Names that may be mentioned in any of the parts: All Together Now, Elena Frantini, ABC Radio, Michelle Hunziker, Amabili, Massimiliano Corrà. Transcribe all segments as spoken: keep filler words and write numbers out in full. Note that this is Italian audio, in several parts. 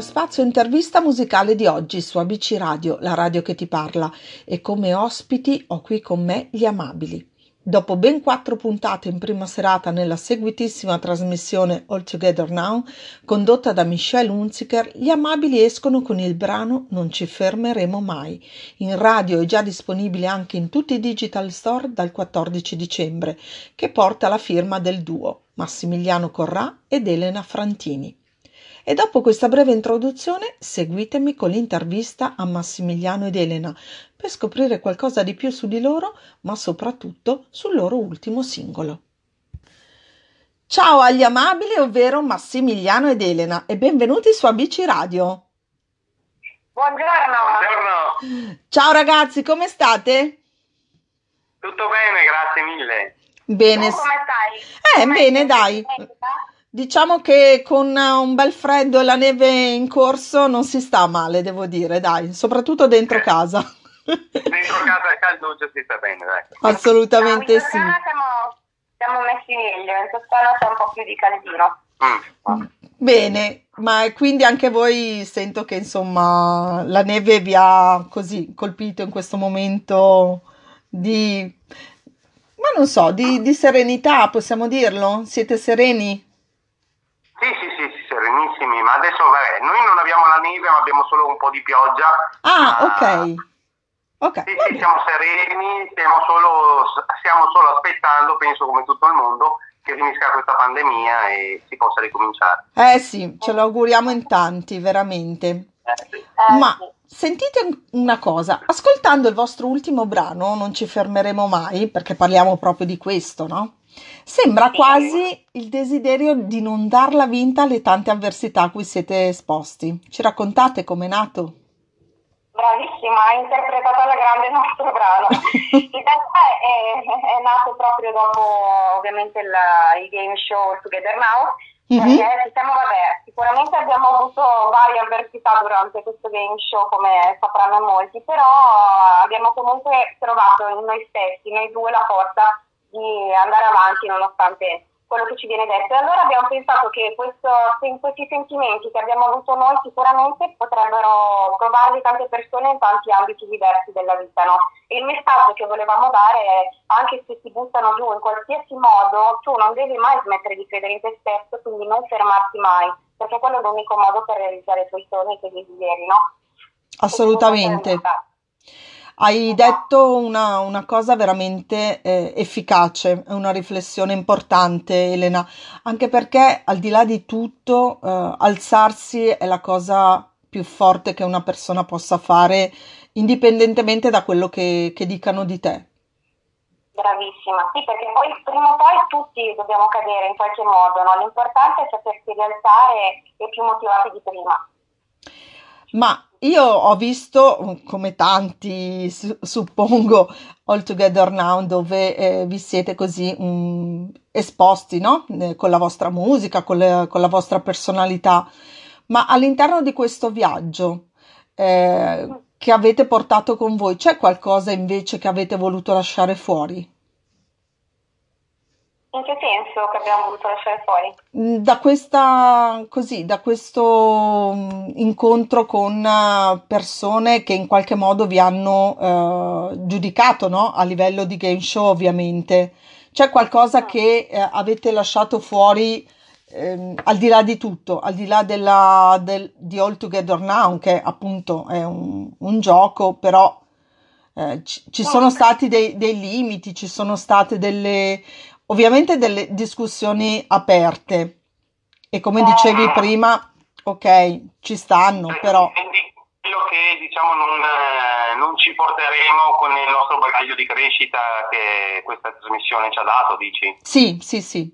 nostro spazio intervista musicale di oggi su A B C Radio, la radio che ti parla, e come ospiti ho qui con me gli Amabili. Dopo ben quattro puntate in prima serata nella seguitissima trasmissione All Together Now, condotta da Michelle Hunziker, gli Amabili escono con il brano Non ci fermeremo mai. In radio è già disponibile anche in tutti i digital store dal quattordici dicembre, che porta la firma del duo Massimiliano Corrà ed Elena Frantini. E dopo questa breve introduzione seguitemi con l'intervista a Massimiliano ed Elena per scoprire qualcosa di più su di loro, ma soprattutto sul loro ultimo singolo. Ciao agli Amabili, ovvero Massimiliano ed Elena, e benvenuti su A B C Radio. Buongiorno. Buongiorno. Ciao ragazzi, come state? Tutto bene, grazie mille. Bene. Tu come stai? Eh, come bene, dai. Diciamo che con un bel freddo e la neve in corso non si sta male, devo dire, dai, soprattutto dentro eh, casa. Dentro casa è calduccio, si sta bene, dai. Assolutamente no, sì. Siamo, siamo messi meglio, in Toscana c'è un po' più di caldino. Mm. Bene, ma quindi anche voi sento che insomma la neve vi ha così colpito in questo momento di, ma non so, di, di serenità, possiamo dirlo? Siete sereni? Sì, sì, sì, sì, serenissimi, ma adesso vabbè, noi non abbiamo la neve, ma abbiamo solo un po' di pioggia. Ah, ok. Okay. Sì, sì, siamo sereni, stiamo solo, stiamo solo aspettando, penso come tutto il mondo, che finisca questa pandemia e si possa ricominciare. Eh sì, ce lo auguriamo in tanti, veramente. Eh, sì. Ma sentite una cosa, ascoltando il vostro ultimo brano, Non ci fermeremo mai, perché parliamo proprio di questo, no? Sembra quasi il desiderio di non darla vinta alle tante avversità a cui siete esposti. Ci raccontate com'è nato? Bravissima, ha interpretato alla grande il nostro brano. In realtà è, è nato proprio dopo ovviamente la, il game show Together Now. Mm-hmm. Perché diciamo, vabbè, sicuramente abbiamo avuto varie avversità durante questo game show, come sapranno molti, però abbiamo comunque trovato in noi stessi, noi due, la forza di andare avanti nonostante quello che ci viene detto. E allora abbiamo pensato che questo, questi sentimenti che abbiamo avuto noi sicuramente potrebbero provarli tante persone in tanti ambiti diversi della vita, no? E il messaggio che volevamo dare è: anche se ti buttano giù in qualsiasi modo, tu non devi mai smettere di credere in te stesso, quindi non fermarti mai, perché quello è l'unico modo per realizzare i tuoi sogni e i tuoi desideri, no? Assolutamente. Hai detto una, una cosa veramente eh, efficace, è una riflessione importante, Elena, anche perché al di là di tutto eh, alzarsi è la cosa più forte che una persona possa fare, indipendentemente da quello che, che dicano di te. Bravissima, sì, perché poi prima o poi tutti dobbiamo cadere in qualche modo, no? L'importante è sapersi rialzare e più motivati di prima. Ma io ho visto, come tanti su- suppongo, All Together Now, dove eh, vi siete così um, esposti, no? Eh, con la vostra musica, con, le, con la vostra personalità, ma all'interno di questo viaggio eh, che avete portato con voi, c'è qualcosa invece che avete voluto lasciare fuori? In che senso che abbiamo voluto lasciare fuori? Da questa, così, da questo incontro con persone che in qualche modo vi hanno eh, giudicato, no? A livello di game show, ovviamente. C'è qualcosa che eh, avete lasciato fuori eh, al di là di tutto, al di là della, del, di All Together Now, che appunto è un, un gioco, però eh, ci, ci sono stati dei, dei limiti, ci sono state delle... Ovviamente delle discussioni aperte e come dicevi prima, ok, ci stanno, però... Quindi quello che diciamo non, non ci porteremo con il nostro bagaglio di crescita che questa trasmissione ci ha dato, dici? Sì, sì, sì,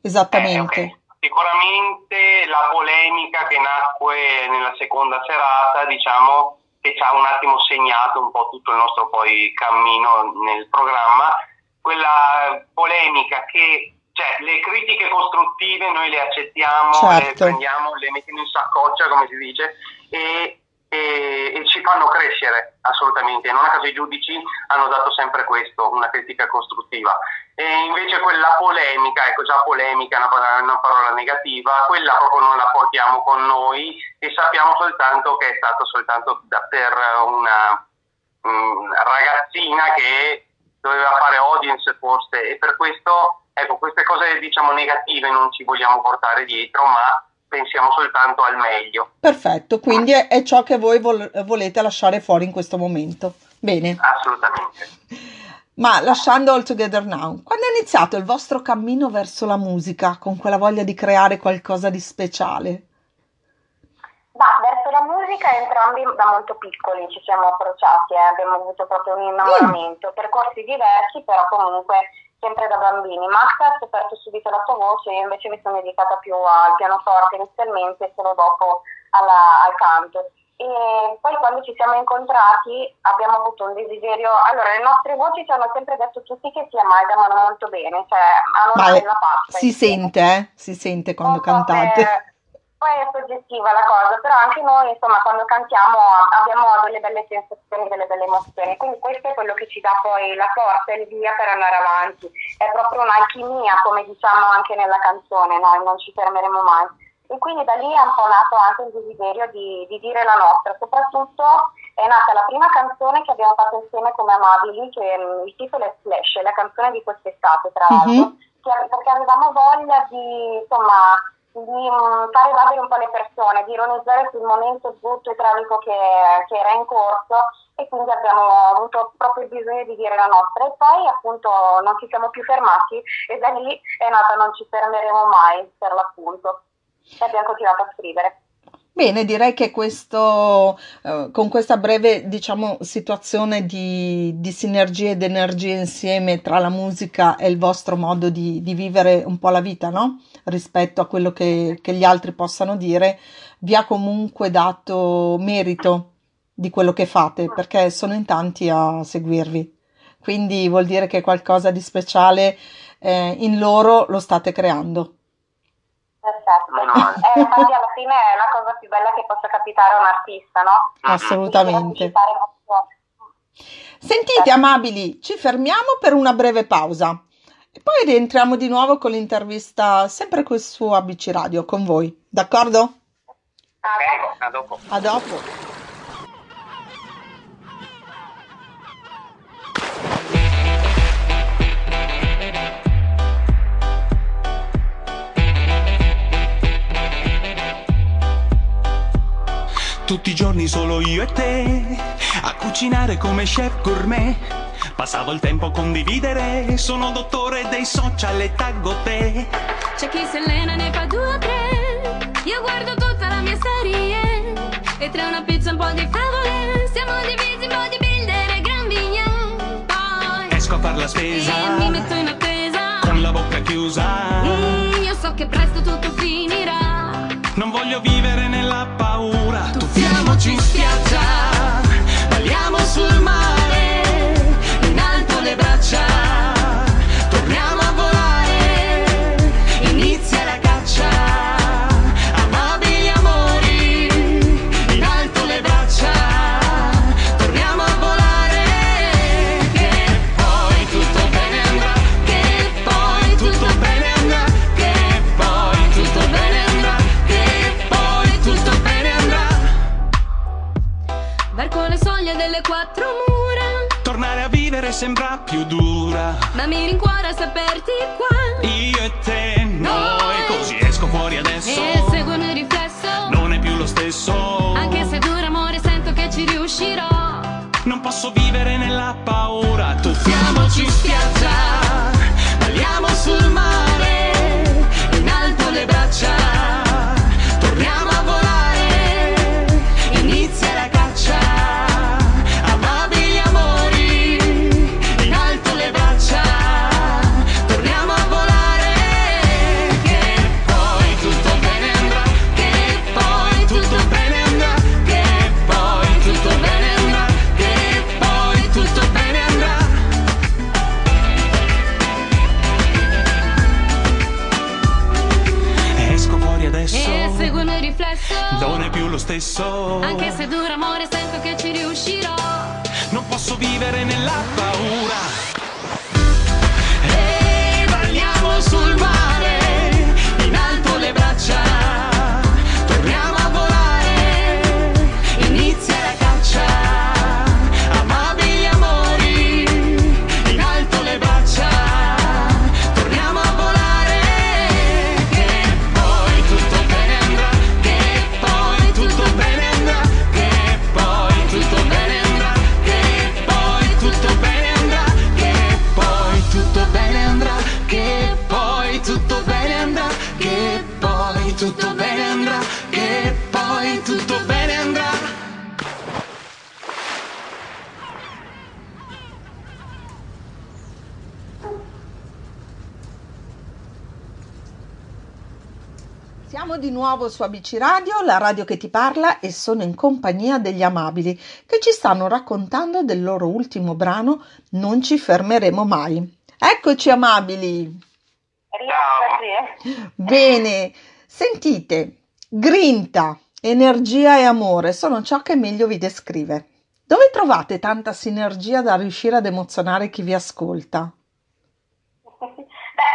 esattamente. Eh, okay. Sicuramente la polemica che nacque nella seconda serata, diciamo, che ci ha un attimo segnato un po' tutto il nostro poi cammino nel programma, quella polemica che, cioè, le critiche costruttive noi le accettiamo, certo, le prendiamo, le mettiamo in saccoccia, come si dice, e e, e ci fanno crescere assolutamente. Non a caso i giudici hanno dato sempre questo, una critica costruttiva. E invece quella polemica, ecco, già polemica è una, una parola negativa, quella proprio non la portiamo con noi e sappiamo soltanto che è stato soltanto da, per una mh, ragazzina che doveva fare audience forse, e per questo, ecco, queste cose diciamo negative non ci vogliamo portare dietro, ma pensiamo soltanto al meglio. Perfetto, quindi è, è ciò che voi vol- volete lasciare fuori in questo momento. Bene. Assolutamente. Ma lasciando All Together Now, quando è iniziato il vostro cammino verso la musica, con quella voglia di creare qualcosa di speciale? Ma verso la musica entrambi da molto piccoli ci siamo approcciati, eh? Abbiamo avuto proprio un innamoramento, mm. percorsi diversi però comunque sempre da bambini. Max ha scoperto subito la sua voce, io invece mi sono dedicata più al pianoforte inizialmente e solo dopo alla, al canto. E poi quando ci siamo incontrati abbiamo avuto un desiderio, allora le nostre voci ci hanno sempre detto tutti che si amalgamano molto bene, cioè hanno una bella pasta. Si sente, eh? Si sente quando so cantate. Che... Poi è soggettiva la cosa, però anche noi, insomma, quando cantiamo abbiamo delle belle sensazioni, delle belle emozioni, quindi questo è quello che ci dà poi la forza e il via per andare avanti. È proprio un'alchimia, come diciamo anche nella canzone, noi non ci fermeremo mai. E quindi da lì è un po' nato anche il desiderio di, di dire la nostra. Soprattutto è nata la prima canzone che abbiamo fatto insieme come Amabili, che il titolo è Flash, è la canzone di quest'estate, tra l'altro, mm-hmm. perché avevamo voglia di, insomma, di fare evadere un po' le persone, di ironizzare sul momento brutto e tragico che, che era in corso, e quindi abbiamo avuto proprio il bisogno di dire la nostra. E poi appunto non ci siamo più fermati e da lì è nata Non ci fermeremo mai, per l'appunto, e abbiamo continuato a scrivere. Bene, direi che questo, eh, con questa breve, diciamo, situazione di, di sinergie ed energie insieme tra la musica e il vostro modo di, di vivere un po' la vita, no? Rispetto a quello che, che gli altri possano dire, vi ha comunque dato merito di quello che fate, perché sono in tanti a seguirvi. Quindi vuol dire che qualcosa di speciale eh, in loro lo state creando. Perfetto, eh, infatti alla fine è la cosa più bella che possa capitare a un artista, no? Assolutamente. Sentite, Amabili, ci fermiamo per una breve pausa e poi rientriamo di nuovo con l'intervista, sempre qui su A B C Radio, con voi, d'accordo? A dopo. A dopo. Tutti i giorni solo io e te, a cucinare come chef gourmet. Passavo il tempo a condividere, sono dottore dei social e taggo te. C'è chi si allena e ne fa due o tre, io guardo tutta la mia serie. E tra una pizza e un po' di favole, siamo divisi in bodybuilder e gran vignon. Poi esco a far la spesa, e mi metto in attesa, con la bocca chiusa. Mm, io so che presto tutto finirà, non voglio vivere nella paura. Tuffiamoci in spiaggia, balliamo sul mare, in alto le braccia, torniamo a volare, inizia la caccia, amabili amori, in alto le braccia, torniamo a volare, che poi tutto bene andrà, che poi tutto bene andrà, che poi tutto bene andrà, che poi tutto bene andrà. Varco le soglie delle quattro mura, tornare a vivere sembra più dura, ma mi rincuora saperti qua, io e te, noi, noi. Così esco fuori adesso e seguono il riflesso, non è più lo stesso, anche se dura amore sento che ci riuscirò. Non posso vivere nella paura. Tuffiamoci in spiaggia, balliamo sul mare, in alto le braccia, torniamo a volare, inizia la caccia, amabili amori, in alto le braccia, torniamo a volare, che poi tutto bene andrà, che poi tutto bene andrà, che poi tutto bene andrà, che poi tutto bene andrà. Esco fuori adesso e seguono il riflesso, non è più lo stesso, anche se dura molto la paura. Siamo di nuovo su A B C Radio, la radio che ti parla, e sono in compagnia degli Amabili che ci stanno raccontando del loro ultimo brano Non ci fermeremo mai. Eccoci Amabili! Ciao! Bene, sentite, grinta, energia e amore sono ciò che meglio vi descrive. Dove trovate tanta sinergia da riuscire ad emozionare chi vi ascolta?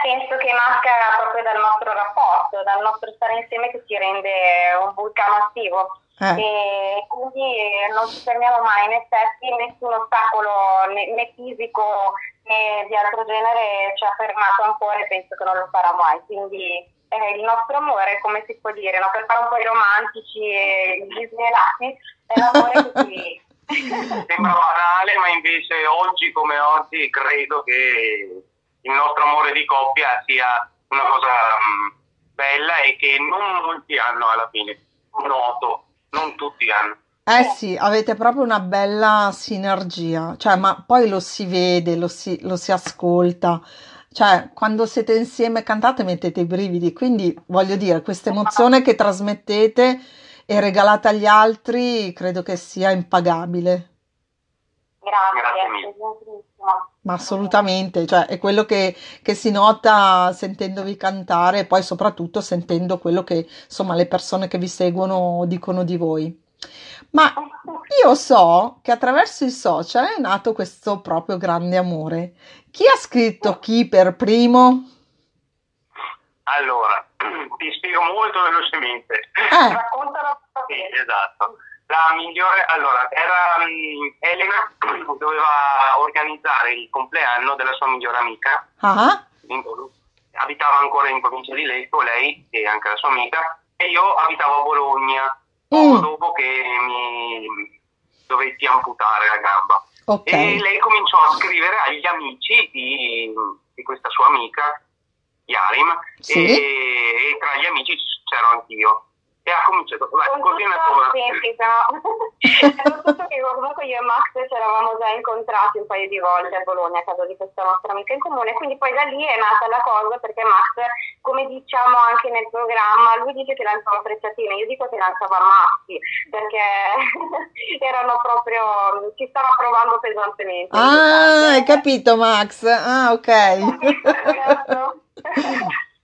Penso che nasca proprio dal nostro rapporto, dal nostro stare insieme che ci rende un vulcano attivo. Eh. E quindi non ci fermiamo mai, in effetti nessun ostacolo né, né fisico né di altro genere ci ha fermato ancora e penso che non lo farà mai. Quindi eh, il nostro amore, come si può dire, no? Per fare un po' i romantici e gli svelati, è l'amore che ci... Sembra banale, ma invece oggi come oggi credo che... il nostro amore di coppia sia una cosa um, bella e che non molti hanno alla fine, noto, non tutti hanno. Eh sì, avete proprio una bella sinergia, cioè ma poi lo si vede, lo si, lo si ascolta, cioè quando siete insieme cantate mettete i brividi, quindi voglio dire questa emozione che trasmettete e regalate agli altri credo che sia impagabile. Grazie, grazie. Ma assolutamente, cioè è quello che, che si nota sentendovi cantare e poi soprattutto sentendo quello che insomma le persone che vi seguono dicono di voi. Ma io so che attraverso i social è nato questo proprio grande amore. Chi ha scritto chi per primo? Allora, ti spiego molto velocemente. Eh. Raccontalo. Sì, esatto. La migliore, allora, era Elena, doveva organizzare il compleanno della sua migliore amica, uh-huh. Abitava ancora in provincia di Lecco, lei e anche la sua amica, e io abitavo a Bologna, poco mm. dopo che mi dovetti amputare la gamba. Okay. E lei cominciò a scrivere agli amici di, di questa sua amica, Yarim, sì. e, e tra gli amici c'ero anch'io. E ha cominciato con tutto semplice, no? Tutto che comunque io e Max ci eravamo già incontrati un paio di volte a Bologna a casa di questa nostra amica in comune, quindi poi da lì è nata la cosa, perché Max, come diciamo anche nel programma, lui dice che lanciava frecciatine, io dico che lanciava maschi, perché erano proprio, ci stava provando pesantemente. Ah, hai capito Max? Ah, ok.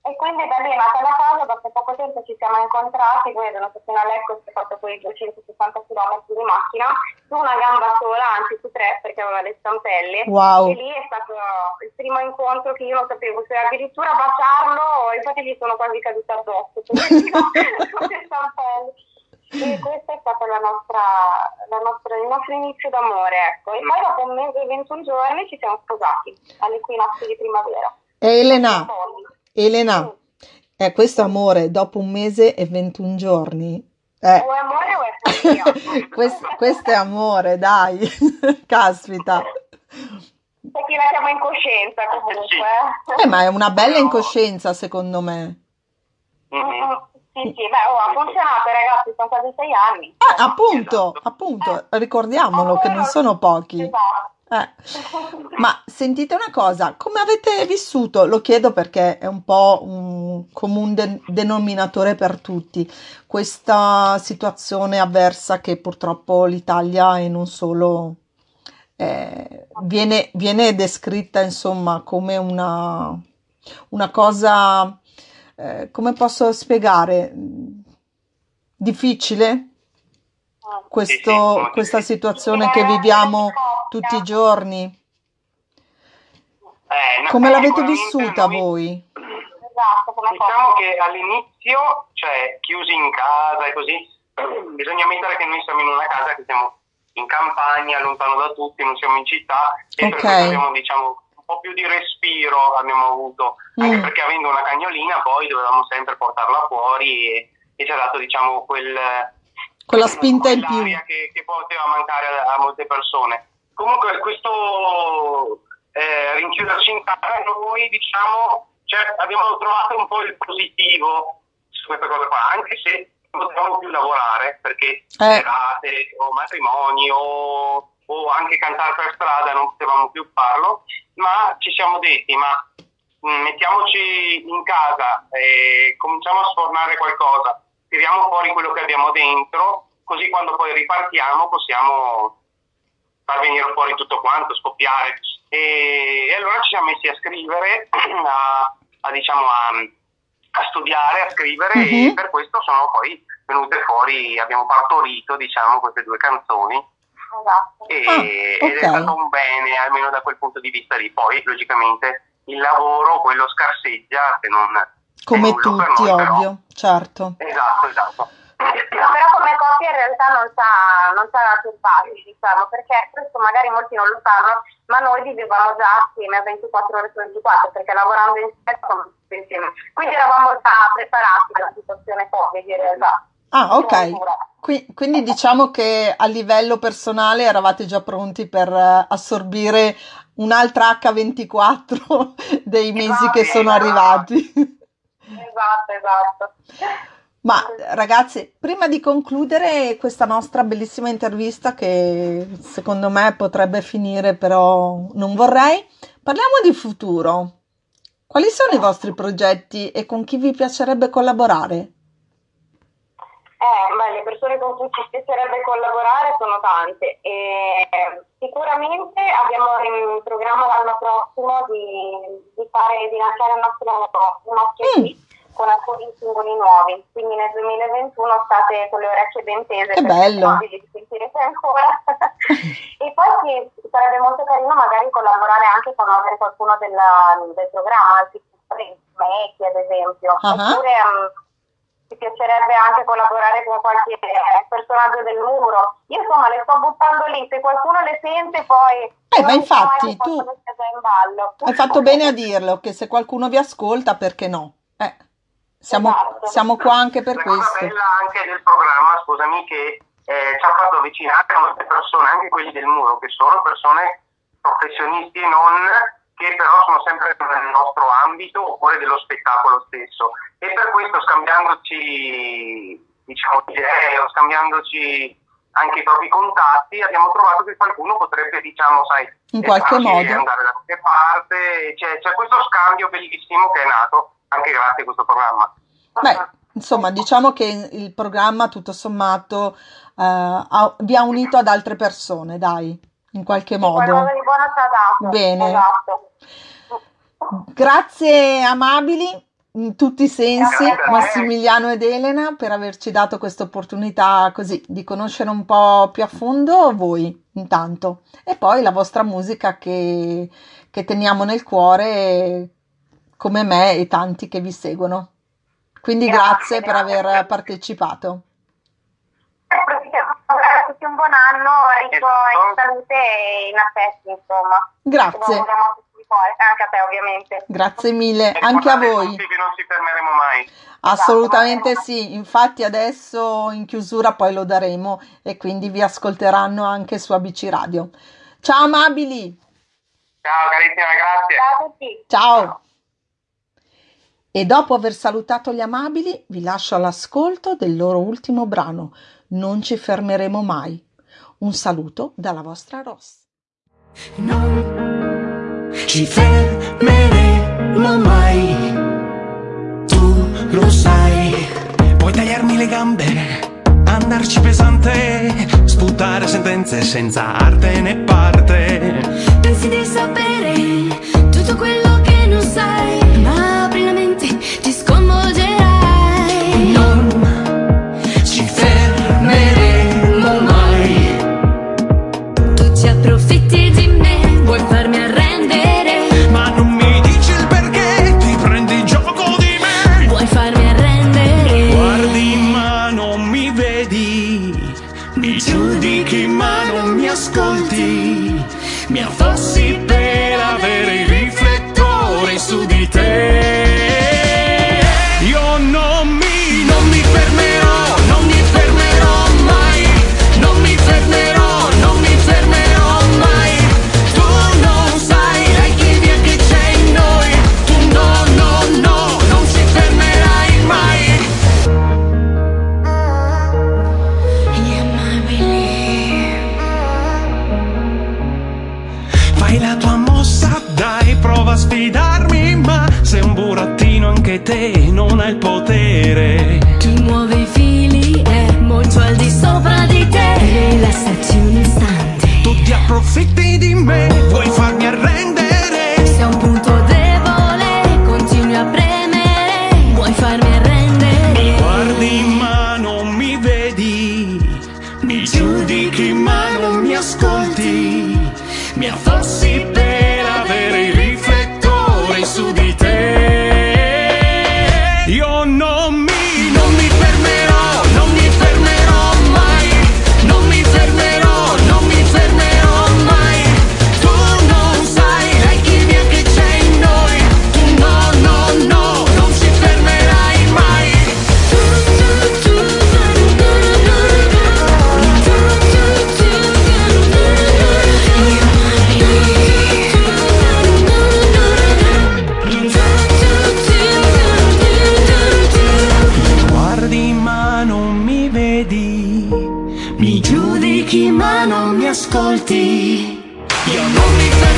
E quindi da lì è nata la cosa, dopo poco tempo ci siamo incontrati, poi sono stati a Lecco, si è fatto quei duecentosessanta chilometri di macchina, su una gamba sola, anzi su tre, perché aveva le stampelle. Wow. E lì è stato il primo incontro che io non sapevo se addirittura baciarlo, infatti gli sono quasi caduta addosso, perché con le stampelle. E questo è stato la nostra, la nostra, il nostro inizio d'amore, ecco. E poi dopo un mese e ventuno giorni ci siamo sposati, all'equinozio di primavera. E Elena... Elena, eh, questo amore dopo un mese e ventuno giorni. Eh. O è amore o è follia? questo, questo è amore, dai, caspita. Perché la chiamo incoscienza comunque. Eh, ma è una bella incoscienza secondo me. Mm-hmm. Sì, sì, beh, oh, ha funzionato ragazzi, sono quasi sei anni. Eh, appunto, appunto, eh. ricordiamolo eh. che non sono pochi. Esatto. Eh. Ma sentite una cosa, come avete vissuto? Lo chiedo perché è un po' un comune de- denominatore per tutti, questa situazione avversa che purtroppo l'Italia e non solo eh, viene, viene descritta insomma come una, una cosa, eh, come posso spiegare, difficile? Questo, questa situazione che viviamo tutti i giorni. Eh, no, come l'avete vissuta noi, voi? Esatto, come diciamo che all'inizio, cioè chiusi in casa e così, bisogna ammettere che noi siamo in una casa che siamo in campagna, lontano da tutti, non siamo in città, e okay. per questo abbiamo, diciamo, un po' più di respiro abbiamo avuto, anche mm. perché avendo una cagnolina poi dovevamo sempre portarla fuori e, e ci ha dato, diciamo, quel quella spinta in più che, che poteva mancare a, a molte persone. Comunque questo eh, rinchiuderci in casa, noi diciamo, cioè, abbiamo trovato un po' il positivo su questa cosa qua, anche se non potevamo più lavorare perché serate eh. o matrimoni o, o anche cantare per strada non potevamo più farlo, ma ci siamo detti, ma mettiamoci in casa e cominciamo a sfornare qualcosa, tiriamo fuori quello che abbiamo dentro, così quando poi ripartiamo possiamo far venire fuori tutto quanto, scoppiare. E, e allora ci siamo messi a scrivere, a, a, diciamo, a, a studiare, a scrivere, uh-huh. e per questo sono poi venute fuori, abbiamo partorito, diciamo, queste due canzoni. Esatto. E, ah, okay. Ed è stato un bene, almeno da quel punto di vista lì. Poi, logicamente, il lavoro, quello scarseggia, se non... Come tutti, noi, ovvio, però. Certo. Esatto, esatto. Però come coppia in realtà non sarà non più facile, diciamo, perché questo magari molti non lo sanno, ma noi vivevamo già assieme a ventiquattro ore su ventiquattro, perché lavorando insieme siamo tutti insieme. Quindi eravamo già preparati alla situazione Covid in realtà. Ah, ok. Qui, quindi diciamo che a livello personale eravate già pronti per assorbire un'altra acca ventiquattro dei mesi esatto, che sono esatto. arrivati. Esatto, esatto. Ma ragazzi, prima di concludere questa nostra bellissima intervista, che secondo me potrebbe finire, però non vorrei, parliamo di futuro. Quali sono i vostri progetti e con chi vi piacerebbe collaborare? Eh, beh, le persone con cui ci piacerebbe collaborare sono tante e sicuramente abbiamo in programma l'anno prossimo di, di fare di lanciare il nostro C D mm. con alcuni singoli nuovi, quindi nel duemilaventuno state con le orecchie ben tese. Che bello! Li sentirete ancora. E poi sì, sarebbe molto carino magari collaborare anche con qualcuno della, del programma, Mechi ad esempio, uh-huh. oppure um, mi piacerebbe anche collaborare con qualche personaggio del muro. Io insomma le sto buttando lì, se qualcuno le sente poi... Eh ma infatti tu in ballo. Hai fatto bene a dirlo, che se qualcuno vi ascolta perché no? Eh, siamo, esatto. siamo qua anche per la questo. La cosa bella anche del programma, scusami, che eh, ci ha fatto avvicinare a molte persone, anche quelli del muro, che sono persone professionisti e non... che però sono sempre nel nostro ambito oppure dello spettacolo stesso, e per questo scambiandoci, diciamo, idee o scambiandoci anche i propri contatti abbiamo trovato che qualcuno potrebbe, diciamo, sai, in qualche modo andare da qualche parte, c'è, c'è questo scambio bellissimo che è nato anche grazie a questo programma. Beh, insomma, diciamo che il programma tutto sommato eh, ha, vi ha unito ad altre persone, dai, in qualche modo. Qualcosa di buono ci ha dato. Bene. Esatto. Grazie amabili in tutti i sensi, Massimiliano ed Elena, per averci dato questa opportunità così di conoscere un po' più a fondo voi intanto e poi la vostra musica che, che teniamo nel cuore come me e tanti che vi seguono. Quindi grazie, grazie per aver partecipato. Un buon anno, ricco in salute e in affetti, insomma. Grazie. Anche a te, ovviamente. Grazie mille, e anche a voi. Che non ci fermeremo mai. Assolutamente esatto, sì, infatti adesso in chiusura poi lo daremo e quindi vi ascolteranno anche su A B C Radio. Ciao amabili. Ciao carissima, grazie. Ciao a tutti. Ciao. Ciao. E dopo aver salutato gli amabili, vi lascio all'ascolto del loro ultimo brano. Non ci fermeremo mai. Un saluto dalla vostra Ross. Non ci fermeremo mai. Tu lo sai. Puoi tagliarmi le gambe, andarci pesante, sputare sentenze senza arte né parte. Pensi di sapere tutto quello che non sai, ma apri la mente, ti sconvolgerai. Non approfitti di me, vuoi farmi arrendere, ma non mi affossi per avere i riflettori su di te. Io non mi, non mi fermerò, non mi fermerò mai, non mi fermerò, non mi fermerò mai. Tu non sai, lei che via che c'è in noi, tu no, no, no, non ci fermerai mai. Gli Amabili. Fai la tua mossa, dai, prova a sfidarmi, ma sei un burattino anche te, non hai il potere. Chi muove i fili è molto al di sopra di te. Rilassaci un istante. Tu ti approfitti di me, vuoi farmi arrendere. Se è un punto debole, continui a premere. Vuoi farmi arrendere. Mi guardi ma non mi vedi, mi giudichi ma non mi ascolti, mi affossi per avere i riflettori su di te. Io non mi, non mi fermerò, non mi fermerò mai, non mi fermerò, non mi fermerò mai. Tu non sai, lei che via che c'è in noi, tu no, no, no, non ci fermerai mai. Mi guardi ma non mi vedi, mi giudichi ma non mi ascolti. Io non mi fermerò.